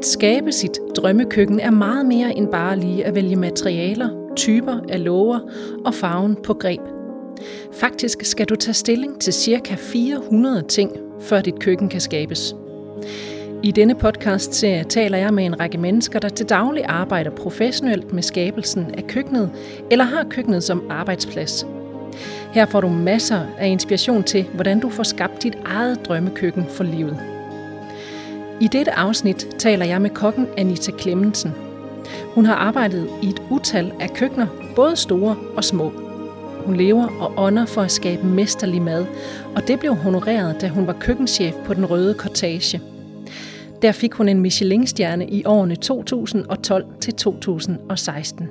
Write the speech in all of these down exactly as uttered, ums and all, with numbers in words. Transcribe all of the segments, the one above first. At skabe sit drømmekøkken er meget mere end bare lige at vælge materialer, typer af låger og farven på greb. Faktisk skal du tage stilling til ca. fire hundrede ting, før dit køkken kan skabes. I denne podcast-serie taler jeg med en række mennesker, der til daglig arbejder professionelt med skabelsen af køkkenet, eller har køkkenet som arbejdsplads. Her får du masser af inspiration til, hvordan du får skabt dit eget drømmekøkken for livet. I dette afsnit taler jeg med kokken Anita Klemmensen. Hun har arbejdet i et utal af køkkener, både store og små. Hun lever og ånder for at skabe mesterlig mad, og det blev honoreret, da hun var køkkenchef på Den Røde Kortage. Der fik hun en Michelin-stjerne i årene to tusind og tolv til to tusind og seksten.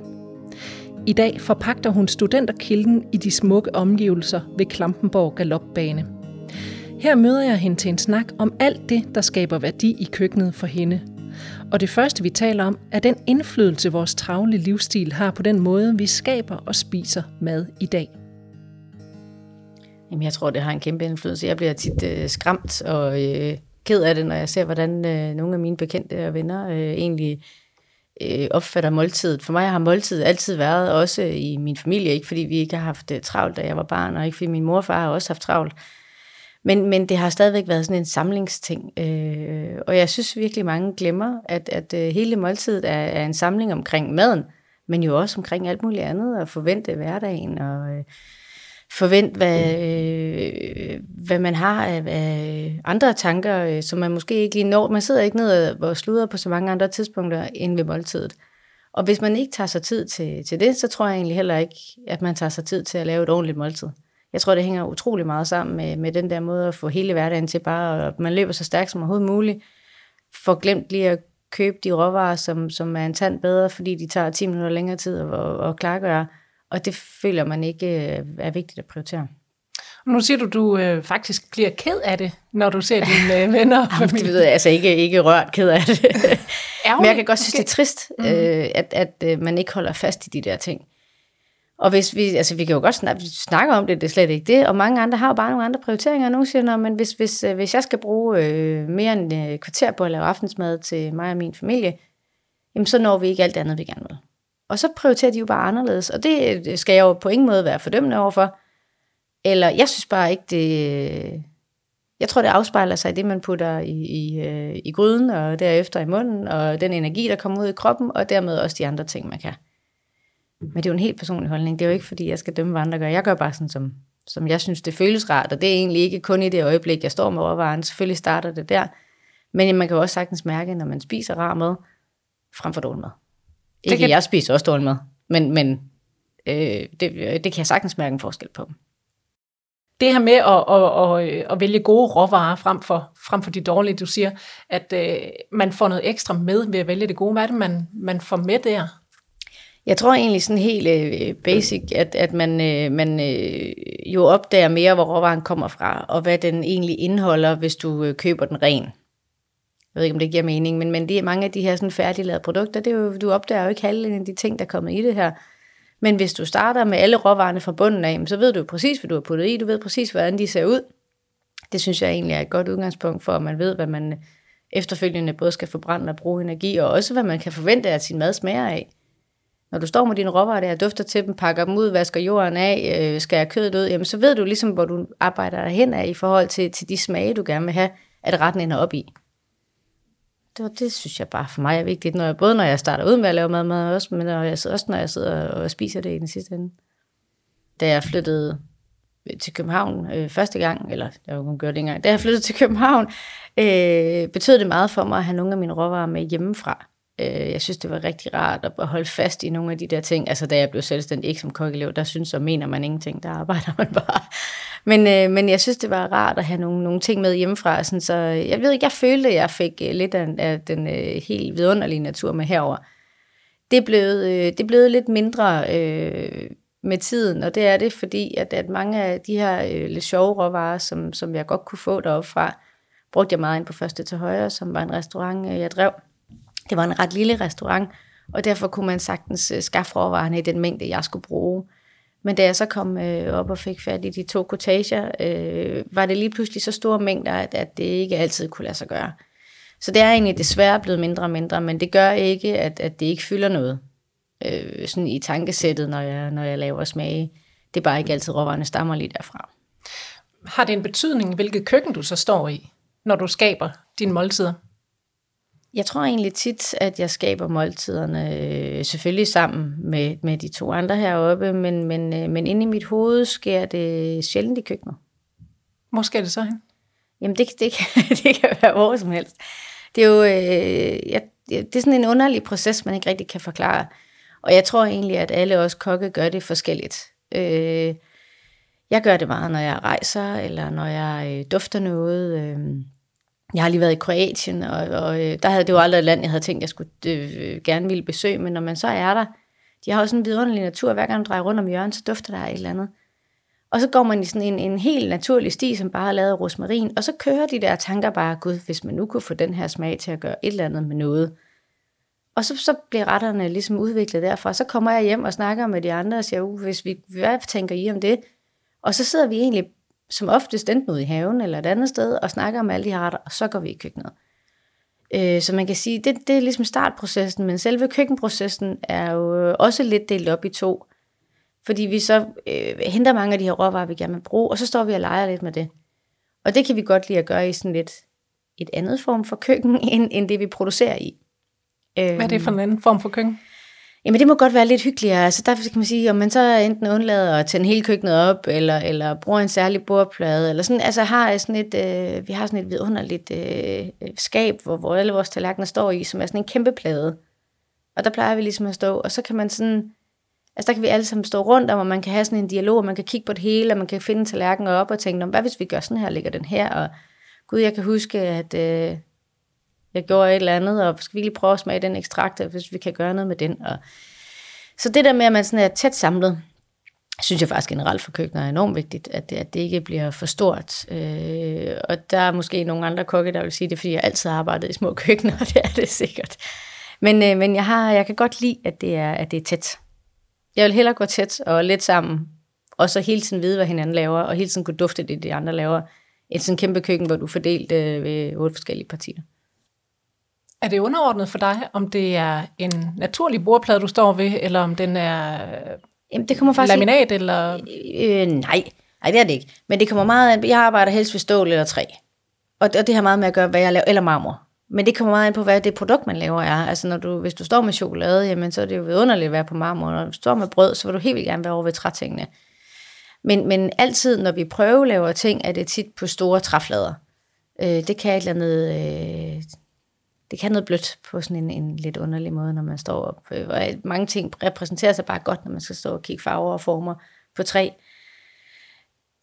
I dag forpagter hun studenterkilden i de smukke omgivelser ved Klampenborg galopbane. Her møder jeg hende til en snak om alt det, der skaber værdi i køkkenet for hende. Og det første, vi taler om, er den indflydelse, vores travle livsstil har på den måde, vi skaber og spiser mad i dag. Jamen, jeg tror, det har en kæmpe indflydelse. Jeg bliver tit øh, skræmt og øh, ked af det, når jeg ser, hvordan øh, nogle af mine bekendte og venner øh, egentlig øh, opfatter måltidet. For mig har måltidet altid været, også i min familie, ikke fordi vi ikke har haft travlt, da jeg var barn, og ikke fordi min mor og far har også haft travlt. Men, men det har stadigvæk været sådan en samlingsting, øh, og jeg synes virkelig, mange glemmer, at, at hele måltidet er, er en samling omkring maden, men jo også omkring alt muligt andet, og forvente hverdagen, og øh, forvente, hvad, øh, hvad man har af, af andre tanker, øh, som man måske ikke lige når. Man sidder ikke ned og sluder på så mange andre tidspunkter end ved måltidet. Og hvis man ikke tager sig tid til, til det, så tror jeg egentlig heller ikke, at man tager sig tid til at lave et ordentligt måltid. Jeg tror, det hænger utrolig meget sammen med, med den der måde at få hele hverdagen til bare, at man løber så stærkt som overhovedet muligt, får glemt lige at købe de råvarer, som, som er en tand bedre, fordi de tager ti minutter længere tid at, at klargøre, og det føler man ikke er vigtigt at prioritere. Nu siger du, du øh, faktisk bliver ked af det, når du ser dine øh, venner. Jamen, det ved jeg altså ikke, ikke rørt ked af det. Men jeg kan godt synes, det er trist, øh, at, at øh, man ikke holder fast i de der ting. Og hvis vi, altså vi kan jo godt snakke, snakke om det, det er slet ikke det, og mange andre har jo bare nogle andre prioriteringer. Nogle siger, men hvis, hvis, hvis jeg skal bruge øh, mere end øh, kvarter på at lave aftensmad til mig og min familie, jamen så når vi ikke alt andet, vi gerne vil. Og så prioriterer de jo bare anderledes, og det skal jeg jo på ingen måde være fordømmende overfor. Eller jeg synes bare ikke, det... Jeg tror, det afspejler sig i det, man putter i, i, i gryden, og derefter i munden, og den energi, der kommer ud i kroppen, og dermed også de andre ting, man kan. Men det er jo en helt personlig holdning. Det er jo ikke, fordi jeg skal dømme, hvad andre gør. Jeg gør bare sådan, som, som jeg synes, det føles rart. Og det er egentlig ikke kun i det øjeblik, jeg står med overvaren. Selvfølgelig starter det der. Men man kan jo også sagtens mærke, når man spiser rar mad, frem for dårlig mad. Ikke, kan... jeg spiser også dårlig mad. Men, men øh, det, det kan jeg sagtens mærke en forskel på. Det her med at, at, at, at vælge gode råvarer frem for, frem for de dårlige, du siger, at øh, man får noget ekstra med ved at vælge det gode. Hvad er det, man, man får med der? Jeg tror egentlig sådan helt basic, at, at man, man jo opdager mere, hvor råvaren kommer fra, og hvad den egentlig indeholder, hvis du køber den ren. Jeg ved ikke, om det giver mening, men, men det er mange af de her sådan færdiglavede produkter, det er jo, du opdager jo ikke halvdelen af de ting, der er kommet i det her. Men hvis du starter med alle råvarerne fra bunden af, så ved du præcis, hvad du har puttet i, du ved præcis, hvordan de ser ud. Det synes jeg egentlig er et godt udgangspunkt for, at man ved, hvad man efterfølgende både skal forbrænde og bruge energi, og også hvad man kan forvente, at sin mad smager af. Når du står med dine råvarer der, dufter til dem, pakker dem ud, vasker jorden af, øh, skærer kødet ud, jamen så ved du ligesom, hvor du arbejder dig hen af i forhold til, til de smage, du gerne vil have, at retten ender op i. Det, det synes jeg bare for mig er vigtigt, når jeg, både når jeg starter ud med at lave mad, mad også, men når jeg, også når jeg sidder og spiser det i den sidste ende. Da jeg flyttede til København øh, første gang, eller jeg kunne gøre det engang, da jeg flyttede til København, øh, betød det meget for mig at have nogle af mine råvarer med hjemmefra. Jeg synes, det var rigtig rart at holde fast i nogle af de der ting. Altså, da jeg blev selvstændig, ikke som kokkeelev, der synes og mener man ingenting, der arbejder man bare. Men, øh, men jeg synes, det var rart at have nogle, nogle ting med hjemmefra. Sådan, så jeg ved ikke, jeg følte, at jeg fik lidt af, af den øh, helt vidunderlige natur med herover. Det blev øh, det blev lidt mindre øh, med tiden, og det er det, fordi at, at mange af de her øh, lidt sjove råvarer, som, som jeg godt kunne få deroppe fra, brugte jeg meget ind på Første til Højre, som var en restaurant, jeg drev. Det var en ret lille restaurant, og derfor kunne man sagtens skaffe råvarerne i den mængde, jeg skulle bruge. Men da jeg så kom øh, op og fik fat i de to kortager, øh, var det lige pludselig så store mængder, at, at det ikke altid kunne lade sig gøre. Så det er egentlig desværre blevet mindre og mindre, men det gør ikke, at, at det ikke fylder noget øh, sådan i tankesættet, når jeg, når jeg laver smage. Det er bare ikke altid, råvarerne stammer lige derfra. Har det en betydning, hvilket køkken du så står i, når du skaber dine måltider? Jeg tror egentlig tit, at jeg skaber måltiderne øh, selvfølgelig sammen med, med de to andre heroppe, men, men, øh, men inde i mit hoved sker det sjældent i køkkenet. Hvor sker det så hen? Jamen det, det, kan, det kan være hvor som helst. Det er jo øh, jeg, det er sådan en underlig proces, man ikke rigtig kan forklare. Og jeg tror egentlig, at alle os kokke gør det forskelligt. Øh, jeg gør det meget, når jeg rejser, eller når jeg øh, dufter noget. Øh, Jeg har lige været i Kroatien, og, og der havde det jo aldrig et land, jeg havde tænkt, jeg skulle øh, gerne ville besøge, men når man så er der, de har jo sådan en vidunderlig natur, hver gang man drejer rundt om hjørnet, så dufter der et eller andet. Og så går man i sådan en, en helt naturlig sti, som bare er lavet af rosmarin, og så kører de der tanker bare, gud, hvis man nu kunne få den her smag til at gøre et eller andet med noget. Og så, så bliver retterne ligesom udviklet derfra, så kommer jeg hjem og snakker med de andre, og siger, uh, hvis vi, hvad tænker I om det? Og så sidder vi egentlig som oftest enten ude i haven eller et andet sted, og snakker om alle de her retter, og så går vi i køkkenet. Øh, så man kan sige, det, det er ligesom startprocessen, men selve køkkenprocessen er jo også lidt delt op i to, fordi vi så øh, henter mange af de her råvarer, vi gerne vil bruge, og så står vi og leger lidt med det. Og det kan vi godt lide at gøre i sådan lidt et andet form for køkken, end, end det vi producerer i. Øh, Hvad er det for en anden form for køkken? Jamen det må godt være lidt hyggeligere, altså derfor kan man sige, om man så enten undlader at tænde hele køkkenet op, eller, eller bruger en særlig bordplade, eller sådan, altså har sådan et, øh, vi har sådan et vidunderligt øh, skab, hvor, hvor alle vores tallerkener står i, som er sådan en kæmpe plade, og der plejer vi ligesom at stå, og så kan man sådan, altså der kan vi alle sammen stå rundt om, og man kan have sådan en dialog, og man kan kigge på det hele, og man kan finde tallerkener op og tænke, hvad hvis vi gør sådan her, ligger den her, og gud, jeg kan huske, at øh, jeg gjorde et eller andet, og skal vi lige prøve at smage den ekstrakt, hvis vi kan gøre noget med den. Og så det der med, at man sådan er tæt samlet, synes jeg faktisk generelt for køkkener er enormt vigtigt, at det, at det ikke bliver for stort. Øh, og der er måske nogle andre kokke, der vil sige det, fordi jeg altid har arbejdet i små køkkener, og det er det sikkert. Men, øh, men jeg, har, jeg kan godt lide, at det, er, at det er tæt. Jeg vil hellere gå tæt og lidt sammen, og så hele tiden vide, hvad hinanden laver, og hele tiden kunne dufte det, de andre laver. Et sådan kæmpe køkken, hvor du er fordelt øh, ved otte forskellige partier. Er det underordnet for dig, om det er en naturlig bordplade, du står ved, eller om den er Jamen, det kommer faktisk laminat? Ikke. Eller? Øh, nej. nej, det er det ikke. Men det kommer meget an på, jeg arbejder helst ved stål eller træ. Og det, og det har meget med at gøre, hvad jeg laver, eller marmor. Men det kommer meget an på, hvad det produkt, man laver, er. Altså, når du, hvis du står med chokolade, jamen, så er det jo vidunderligt at være på marmor. Når du står med brød, så vil du helt vildt gerne være over ved trætingene. Men, men altid, når vi prøvelaver ting, er det tit på store træflader. Øh, det kan et eller andet... Øh, Det kan noget blødt på sådan en, en lidt underlig måde, når man står op. Og mange ting repræsenterer sig bare godt, når man skal stå og kigge farver og former på træ.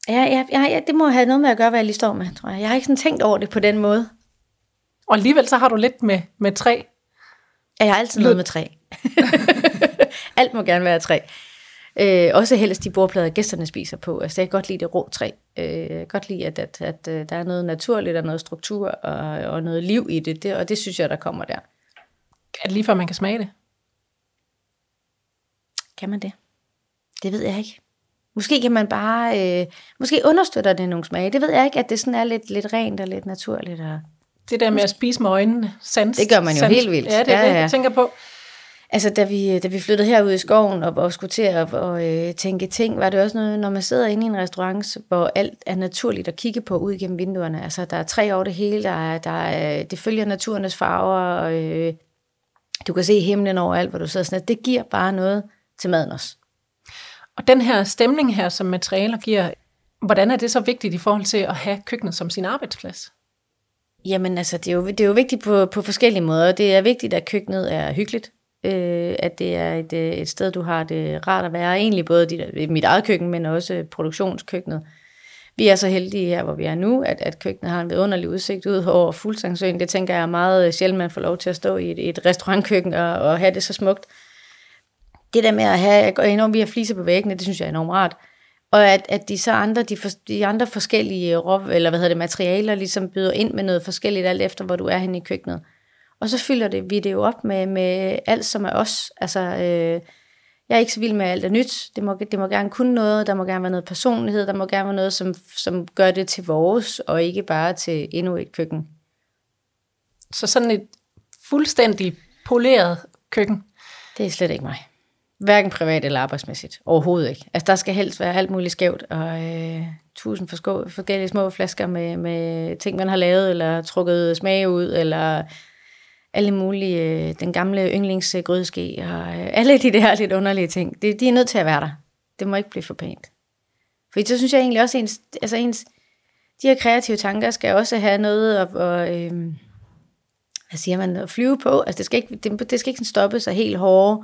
Ja, ja, ja, det må have noget med at gøre, hvad jeg lige står med, tror jeg. Jeg har ikke sådan tænkt over det på den måde. Og alligevel så har du lidt med, med træ. Ja, jeg har altid Lød. noget med træ. Alt må gerne være træ. Øh, også helst de bordplader, gæsterne spiser på. Altså, jeg kan godt lide det rå træ. Øh, jeg godt lide, at, at, at, at der er noget naturligt, der er noget struktur og, og noget liv i det, det, og det synes jeg, der kommer der. Er det lige før, man kan smage det? Kan man det? Det ved jeg ikke. Måske kan man bare... Øh, måske understøtter det nogle smage. Det ved jeg ikke, at det sådan er lidt, lidt rent og lidt naturligt. Og det der med at spise med øjnene, sans. Det gør man jo sans. Helt vildt. Ja, det er ja, det, jeg ja. tænker på. Altså, da vi, da vi flyttede herude i skoven og, og skulle til at og, øh, tænke ting, var det også noget, når man sidder inde i en restaurant, hvor alt er naturligt at kigge på ud gennem vinduerne. Altså, der er træ over det hele, der, der, det følger naturens farver, og øh, du kan se himlen overalt, hvor du sidder sådan, det giver bare noget til maden også. Og den her stemning her, som materialer giver, hvordan er det så vigtigt i forhold til at have køkkenet som sin arbejdsplads? Jamen, altså, det er jo, det er jo vigtigt på, på forskellige måder. Det er vigtigt, at køkkenet er hyggeligt. Øh, at det er et, et sted, du har det rart at være, egentlig både dit, mit eget køkken, men også produktionskøkkenet. Vi er så heldige her, hvor vi er nu, at, at køkkenet har en vidunderlig udsigt ud over Fuldsangsøen. Det tænker jeg er meget sjældent, man får lov til at stå i et, et restaurantkøkken og, og have det så smukt. Det der med at have enormt, vi har fliser på væggene, det synes jeg er enormt rart. Og at, at de så andre, de, for, de andre forskellige rå, eller hvad hedder det, materialer ligesom byder ind med noget forskelligt, alt efter hvor du er henne i køkkenet. Og så fylder det, vi det jo op med, med alt, som er os. Altså, øh, jeg er ikke så vild med alt er nyt. Det må, det må gerne kunne noget. Der må gerne være noget personlighed. Der må gerne være noget, som, som gør det til vores, og ikke bare til endnu et køkken. Så sådan et fuldstændig poleret køkken. Det er slet ikke mig. Hverken privat eller arbejdsmæssigt. Overhovedet ikke. Altså, der skal helst være alt muligt skævt, og øh, tusind forsko- forskellige små flasker med, med ting, man har lavet, eller trukket smage ud, eller alle mulige, øh, den gamle yndlingsgrydeske, og øh, alle de der lidt underlige ting. De, de er nødt til at være der. Det må ikke blive for pænt. Fordi så synes jeg egentlig også, ens, altså ens, de her kreative tanker skal også have noget at, og, øh, hvad siger man, at flyve på. Altså, det skal ikke, det, det skal ikke sådan stoppe sig helt hårde,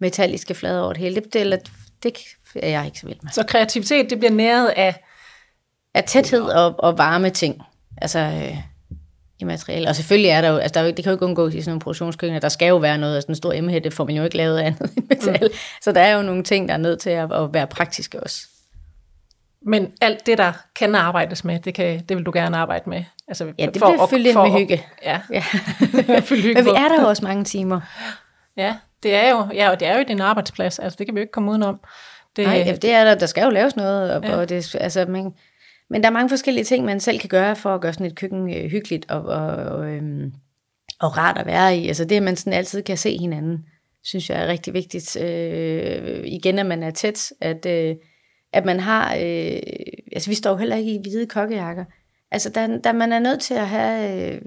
metalliske flader over det hele. Det, det, det er jeg ikke så vild med. Så kreativitet, det bliver næret af? Af tæthed og, og varme ting. Altså øh, i materiale. Og selvfølgelig er der jo, altså der er jo, det kan jo ikke undgås i sådan nogle produktionskøkkener, der skal jo være noget, altså en stor emhætte får man jo ikke lavet af andet end metal. Mm. Så der er jo nogle ting, der er nødt til at, at være praktiske også. Men alt det, der kan arbejdes med, det, kan, det vil du gerne arbejde med? Altså, ja, det for bliver fyldt ind med hygge. At, ja, ja. hygge. Men vi er der jo også mange timer. Ja, det er jo, ja, og det er jo din arbejdsplads. Altså, det kan vi jo ikke komme udenom. Det, Nej, ja, det er der. Der skal jo laves noget. Og, ja. og det, altså, man, men der er mange forskellige ting, man selv kan gøre for at gøre sådan et køkken øh, hyggeligt og, og, og, øhm, og rart at være i. Altså det, at man sådan altid kan se hinanden, synes jeg er rigtig vigtigt. Øh, igen, at man er tæt. At, øh, at man har... Øh, altså, vi står jo heller ikke i hvide kokkejakker. Altså, der, der man er nødt til at have... Øh,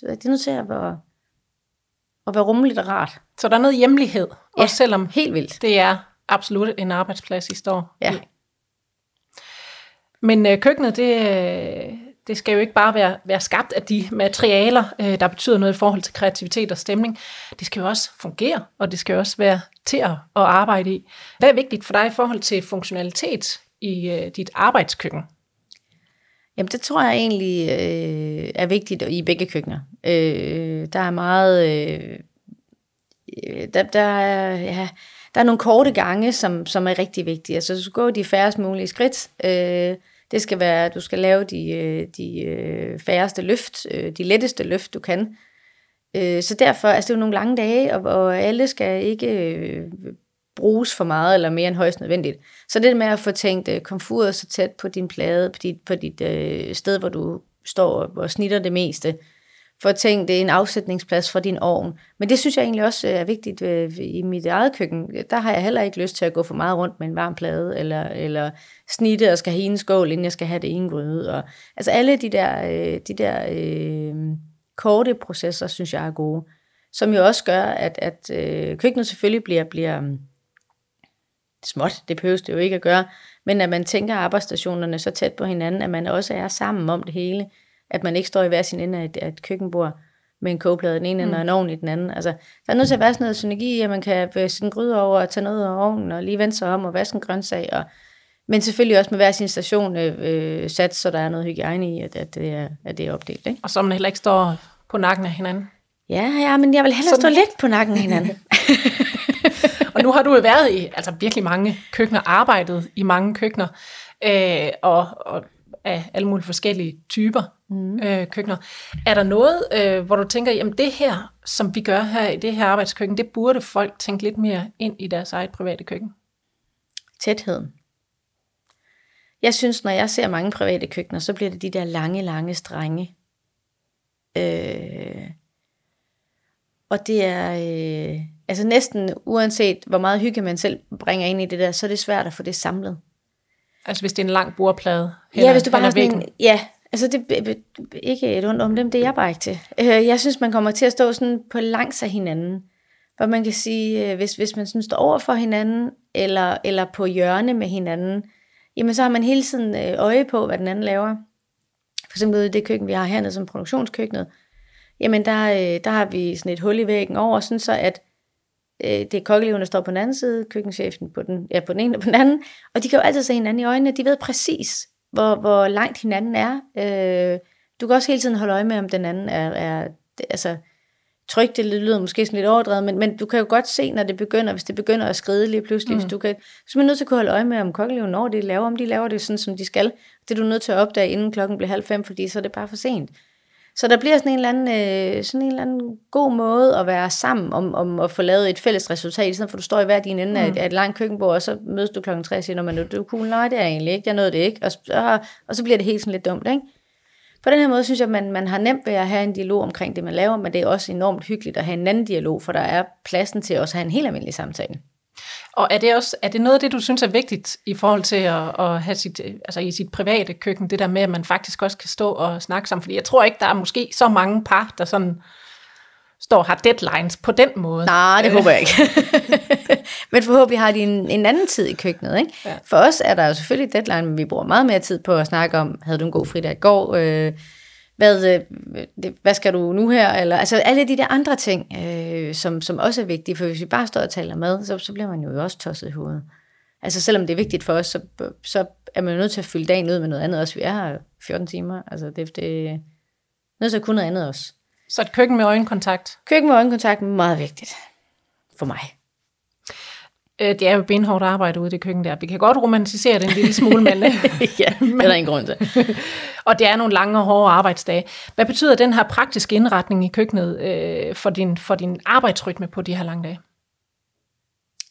det er nødt til at være... Og være rummeligt og rart. Så der er noget hjemlighed, ja, også selvom helt vildt. Det er absolut en arbejdsplads, I står ja. i. Men øh, køkkenet, det, øh, det skal jo ikke bare være, være skabt af de materialer, øh, der betyder noget i forhold til kreativitet og stemning. Det skal jo også fungere, og det skal jo også være til at arbejde i. Hvad er vigtigt for dig i forhold til funktionalitet i øh, dit arbejdskøkken? Jamen det tror jeg egentlig øh, er vigtigt i begge køkkener. Øh, der er meget, øh, der, der, er, ja, der er nogle korte gange, som, som er rigtig vigtige. Altså du skal gå de færrest mulige skridt. Øh, det skal være, du skal lave de, de færreste løft, de letteste løft du kan. Øh, så derfor, altså det er jo nogle lange dage, og, og alle skal ikke øh, bruges for meget eller mere end højst nødvendigt. Så det med at få tænkt uh, komfuret så tæt på din plade, på dit, på dit uh, sted, hvor du står og, og snitter det meste. Få tænkt uh, en afsætningsplads for din ovn. Men det synes jeg egentlig også uh, er vigtigt uh, i mit eget køkken. Der har jeg heller ikke lyst til at gå for meget rundt med en varm plade, eller, eller snitte og skal have en skål, inden jeg skal have det ene gryde. Og, altså alle de der, uh, de der uh, korte processer, synes jeg er gode. Som jo også gør, at, at uh, køkkenet selvfølgelig bliver... bliver småt, det behøves det jo ikke at gøre, men at man tænker arbejdsstationerne så tæt på hinanden, at man også er sammen om det hele, at man ikke står i hver sin ende af et, af et køkkenbord med en kogeplade i den ene mm. og en ovn i den anden. Altså, der er nødt til at være sådan noget synergi, at man kan sætte en gryde over og tage noget over ovnen, og lige vende sig om og vaske en grøntsag, og, men selvfølgelig også med hver sin station øh, sat, så der er noget hygiejne i, at, at, det, er, at det er opdelt. Ikke? Og så man heller ikke står på nakken af hinanden. Ja, ja, men jeg vil hellere sådan... stå lidt på nakken af hinanden. Og nu har du jo været i altså virkelig mange køkkener, arbejdet i mange køkkener, øh, og, og af alle mulige forskellige typer mm. øh, køkkener. Er der noget, øh, hvor du tænker, jamen det her, som vi gør her i det her arbejdskøkken, det burde folk tænke lidt mere ind i deres eget private køkken? Tætheden. Jeg synes, når jeg ser mange private køkkener, så bliver det de der lange, lange strenge. Øh... Og det er, øh, altså næsten uanset hvor meget hygge man selv bringer ind i det der, så er det svært at få det samlet. Altså hvis det er en lang bordplade? Ja, hvis du bare har sådan en, ja, altså det er ikke et ondt om dem, det er jeg bare ikke til. Jeg synes, man kommer til at stå sådan på langs af hinanden, hvor man kan sige, hvis, hvis man sådan står over for hinanden, eller, eller på hjørne med hinanden, jamen så har man hele tiden øje på, hvad den anden laver. For eksempel i det køkken, vi har hernede som produktionskøkkenet, jamen der, der har vi sådan et hul i væggen over, sådan så at øh, det er kokkeleverne, der står på den anden side, køkkenchefen på den, ja, på den ene og på den anden, og de kan jo altid se hinanden i øjnene, de ved præcis, hvor, hvor langt hinanden er. Øh, du kan også hele tiden holde øje med, om den anden er, er altså, trygt, det lyder måske sådan lidt overdrevet, men, men du kan jo godt se, når det begynder, hvis det begynder at skride lige pludselig, mm. hvis du kan, så er man nødt til at kunne holde øje med, om kokkeleverne når det laver, om de laver det sådan, som de skal. Det er du nødt til at opdage, inden klokken bliver halv fem, fordi så er det bare for sent. Så der bliver sådan en, eller anden, øh, sådan en eller anden god måde at være sammen om, om at få lavet et fælles resultat, i stedet for du står i hver din ende mm. af, et, af et langt køkkenbord, og så mødes du klokken tre og siger, du er cool, nej det er egentlig ikke, jeg nåede det ikke, og, og, og så bliver det helt sådan lidt dumt, ikke? På den her måde synes jeg, at man, man har nemt ved at have en dialog omkring det, man laver, men det er også enormt hyggeligt at have en anden dialog, for der er pladsen til også at have en helt almindelig samtale. Og er det, også, er det noget af det, du synes er vigtigt i forhold til at, at have sit, altså i sit private køkken, det der med, at man faktisk også kan stå og snakke sammen? Fordi jeg tror ikke, der er måske så mange par, der sådan står og har deadlines på den måde. Nej, det håber jeg ikke. Men forhåbentlig har de en, en anden tid i køkkenet, ikke? Ja. For os er der jo selvfølgelig deadline, men vi bruger meget mere tid på at snakke om, havde du en god fridag i går? Øh, hvad, øh, hvad skal du nu her? Eller, altså alle de der andre ting, øh, som, som også er vigtige, for hvis vi bare står og taler med, så, så bliver man jo også tosset i hovedet. Altså selvom det er vigtigt for os, så, så er man jo nødt til at fylde dagen ud med noget andet også. Vi er her fjorten timer, altså det, det er nødt til at kunne noget andet også. Så et køkken med øjenkontakt? Køkken med øjenkontakt er meget vigtigt for mig. Det er jo benhårdt arbejde ude i det køkken der. Vi kan godt romantisere det en lille smule, men... ja, det er der ingen grund til. Og det er nogle lange og hårde arbejdsdage. Hvad betyder den her praktiske indretning i køkkenet øh, for, din, for din arbejdsrytme på de her lange dage?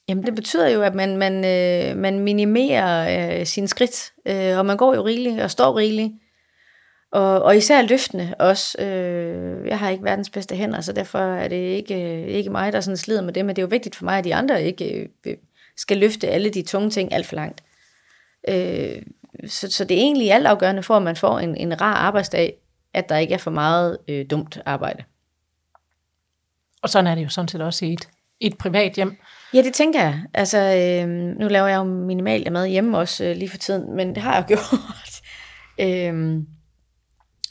Jamen det betyder jo, at man, man, øh, man minimerer øh, sine skridt, øh, og man går jo rigeligt og står rigeligt. Og, og især løftende også. Øh, jeg har ikke verdens bedste hænder, så derfor er det ikke, ikke mig, der sådan slider med det, men det er jo vigtigt for mig, at de andre ikke øh, skal løfte alle de tunge ting alt for langt. Øh, så, så det er egentlig altafgørende for, at man får en, en rar arbejdsdag, at der ikke er for meget øh, dumt arbejde. Og sådan er det jo sådan set også i et, i et privat hjem. Ja, det tænker jeg. Altså, øh, nu laver jeg jo minimalt mad hjemme også øh, lige for tiden, men det har jeg jo gjort. øh,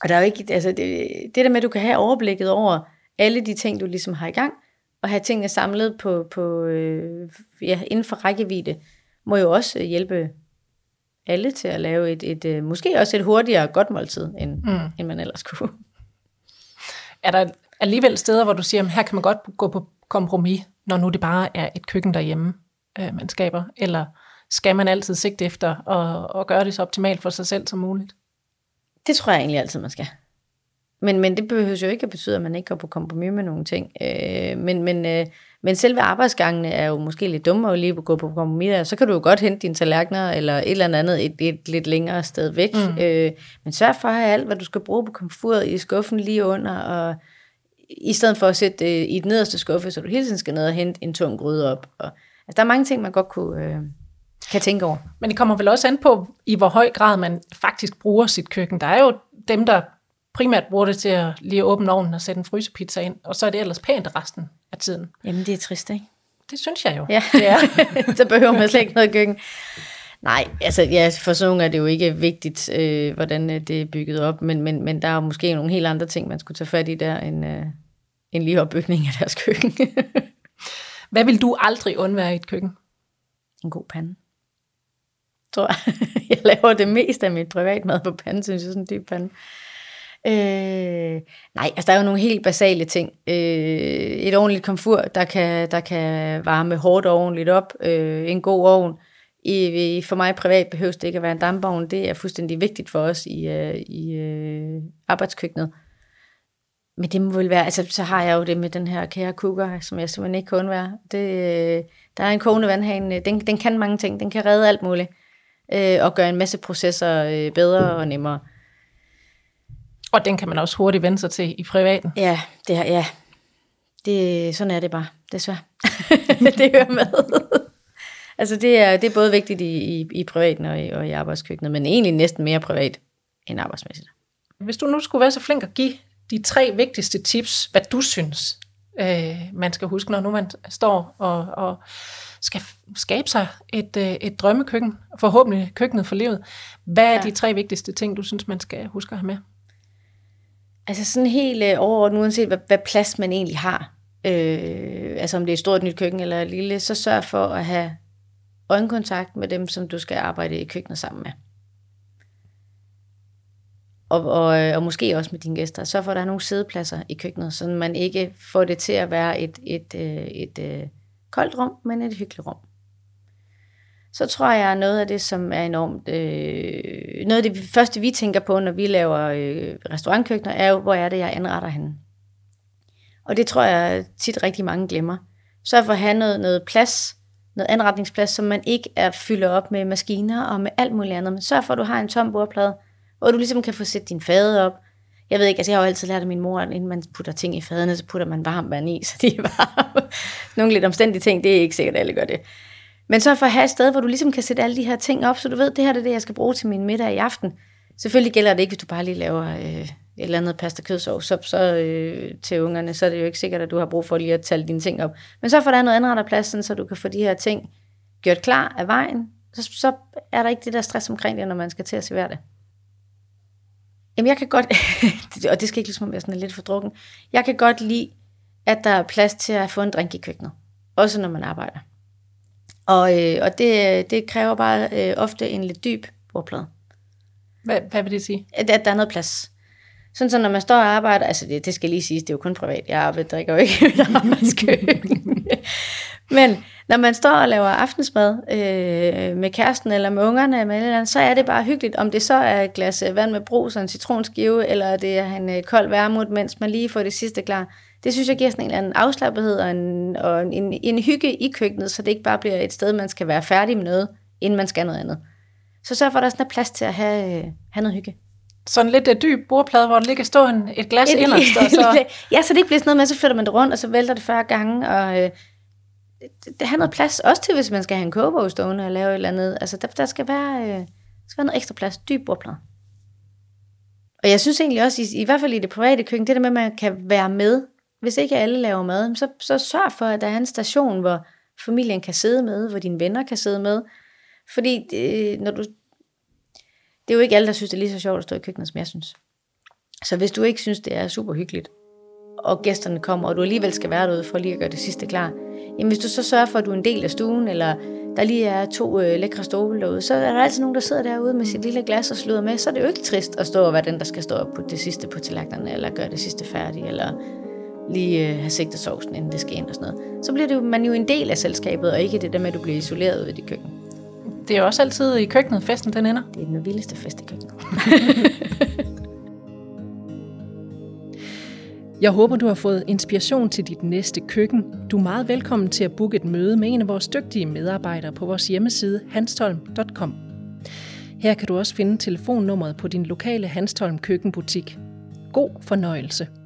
Og der er jo ikke, altså det, det der med, at du kan have overblikket over alle de ting, du ligesom har i gang, og have tingene samlet på, på, øh, ja, inden for rækkevidde, må jo også hjælpe alle til at lave et, et måske også et hurtigere godt måltid, end, mm. end man ellers kunne. Er der alligevel steder, hvor du siger, at her kan man godt gå på kompromis, når nu det bare er et køkken derhjemme, øh, man skaber? Eller skal man altid sigte efter og, og gøre det så optimalt for sig selv som muligt? Det tror jeg egentlig altid, man skal. Men, men det behøver jo ikke at betyde, at man ikke går på kompromis med nogle ting. Øh, men, men, øh, men selve arbejdsgangene er jo måske lidt dumme at lige gå på kompromis. Så kan du jo godt hente dine tallerkener eller et eller andet et, et lidt længere sted væk. Mm. Øh, men sørg for at have alt, hvad du skal bruge på komfuret i skuffen lige under. Og i stedet for at sætte øh, i den nederste skuffe, så du hele tiden skal ned og hente en tung gryde op. Og, altså, der er mange ting, man godt kunne... Øh, kan tænke over. Men det kommer vel også an på, i hvor høj grad man faktisk bruger sit køkken. Der er jo dem, der primært bruger det til at lige åbne ovnen og sætte en frysepizza ind, og så er det ellers pænt resten af tiden. Jamen, det er trist, ikke? Det synes jeg jo. Ja, det er. Så behøver man slet ikke noget køkken. Nej, altså ja, for sådan nogle er det jo ikke vigtigt, øh, hvordan det er bygget op, men, men, men der er jo måske nogle helt andre ting, man skulle tage fat i der, end, øh, end lige opbygning af deres køkken. Hvad vil du aldrig undvære i et køkken? En god pande. Jeg laver det meste af mit privatmad på panden, synes jeg, sådan en dyb pande. Øh, nej, altså der er jo nogle helt basale ting. Øh, et ordentligt komfur, der kan, der kan varme hårdt og ordentligt op. Øh, en god ovn. I, for mig privat behøves det ikke at være en dampovn. Det er fuldstændig vigtigt for os i, uh, i uh, arbejdskøkkenet. Men det må vel være, altså så har jeg jo det med den her kære cooker, som jeg simpelthen ikke kan undvære. Det, der er en kogende vandhane, den, den kan mange ting, den kan redde alt muligt. Og gøre en masse processer bedre og nemmere. Og den kan man også hurtigt vende sig til i privaten. Ja, det er, ja. Det, sådan er det bare, desværre. Det hører med. Altså det er, det er både vigtigt i, i, i privaten og i, og i arbejdskøkkenet, men egentlig næsten mere privat end arbejdsmæssigt. Hvis du nu skulle være så flink at give de tre vigtigste tips, hvad du synes, øh, man skal huske, når nu man står og... og skal skabe sig et, et drømmekøkken, forhåbentlig køkkenet for livet. Hvad er ja. de tre vigtigste ting, du synes, man skal huske at have med? Altså sådan helt overordnet, uanset hvad, hvad plads man egentlig har, øh, altså om det er et stort nyt køkken eller et lille, så sørg for at have øjenkontakt med dem, som du skal arbejde i køkkenet sammen med. Og, og, og måske også med dine gæster. Sørg for, at der er nogle sædepladser i køkkenet, så man ikke får det til at være et... et, et, et koldt rum, men et hyggeligt rum. Så tror jeg, at noget af det, som er enormt... Øh, noget af det første, vi tænker på, når vi laver øh, restaurantkøkkener, er jo, hvor er det, jeg anretter henne. Og det tror jeg tit rigtig mange glemmer. Sørg for at have noget, noget plads, noget anretningsplads, som man ikke er fylder op med maskiner og med alt muligt andet. Men sørg for, at du har en tom bordplade, hvor du ligesom kan få sætte din fade op, Jeg ved ikke, altså jeg har jo altid lært af min mor, at inden man putter ting i fadene, så putter man varmt vand i, så det er bare nogle lidt omstændige ting, det er ikke sikkert, at alle gør det. Men så for at have et sted, hvor du ligesom kan sætte alle de her ting op, så du ved, det her det er det, jeg skal bruge til min middag i aften. Selvfølgelig gælder det ikke, hvis du bare lige laver øh, et eller andet pasta kødsovs så, så øh, til ungerne, så er det jo ikke sikkert, at du har brug for lige at tale dine ting op. Men så får der noget andet plads, sådan, så du kan få de her ting gjort klar af vejen, så, så er der ikke det der stress omkring det, når man skal til at servere det. Jamen jeg kan godt, og det skal ikke ligesom være sådan lidt fordrukken, jeg kan godt lide, at der er plads til at få en drink i køkkenet, også når man arbejder. Og, øh, og det, det kræver bare øh, ofte en lidt dyb bordplade. Hvad, hvad vil det sige? At, at der er noget plads. Sådan så når man står og arbejder, altså det, det skal lige siges, det er jo kun privat, jeg arbejder, drikker jo ikke i mit arbejdskøkken. Men når man står og laver aftensmad øh, med kæresten eller med ungerne, med eller andet, så er det bare hyggeligt, om det så er et glas vand med brus og en citronskive, eller det er en øh, kold vermut, mens man lige får det sidste klar. Det synes jeg giver sådan en eller anden afslappethed og, en, og en, en hygge i køkkenet, så det ikke bare bliver et sted, man skal være færdig med noget, inden man skal noget andet. Så sørg for, at der er sådan en plads til at have, øh, have noget hygge. Sådan lidt uh, dyb bordplade, hvor der ligger stå en, et glas et, inderst. Og så... ja, så det ikke bliver sådan noget med, så flytter man det rundt, og så vælter det fyrre gange, og øh, det har noget plads, også til hvis man skal have en kogebog stående og lave et eller andet. Altså der, der skal, være, øh, der skal være noget ekstra plads, dyb bordplade. Og jeg synes egentlig også, i, i hvert fald i det private køkken, det der med, at man kan være med, hvis ikke alle laver mad, så, så sørg for, at der er en station, hvor familien kan sidde med, hvor dine venner kan sidde med. Fordi det, når du, det er jo ikke alle, der synes, det er lige så sjovt at stå i køkkenet, som jeg synes. Så hvis du ikke synes, det er super hyggeligt, og gæsterne kommer, og du alligevel skal være derude for lige at gøre det sidste klar, jamen hvis du så sørger for, at du er en del af stuen, eller der lige er to øh, lækre stole derude, så er der altid nogen, der sidder derude med sit lille glas og sluder med. Så er det jo ikke trist at stå og være den, der skal stå og putte det sidste på tallerkenerne, eller gøre det sidste færdigt, eller lige øh, have sigtet sovsen, inden det skal ind og sådan noget. Så bliver det jo, man jo en del af selskabet, og ikke det der med, at du bliver isoleret ude i dit køkken. Det er jo også altid i køkkenet, festen den ender. Det er den vildeste fest i køkkenet. Jeg håber, du har fået inspiration til dit næste køkken. Du er meget velkommen til at booke et møde med en af vores dygtige medarbejdere på vores hjemmeside hanstholm punktum com. Her kan du også finde telefonnummeret på din lokale Hanstholm køkkenbutik. God fornøjelse.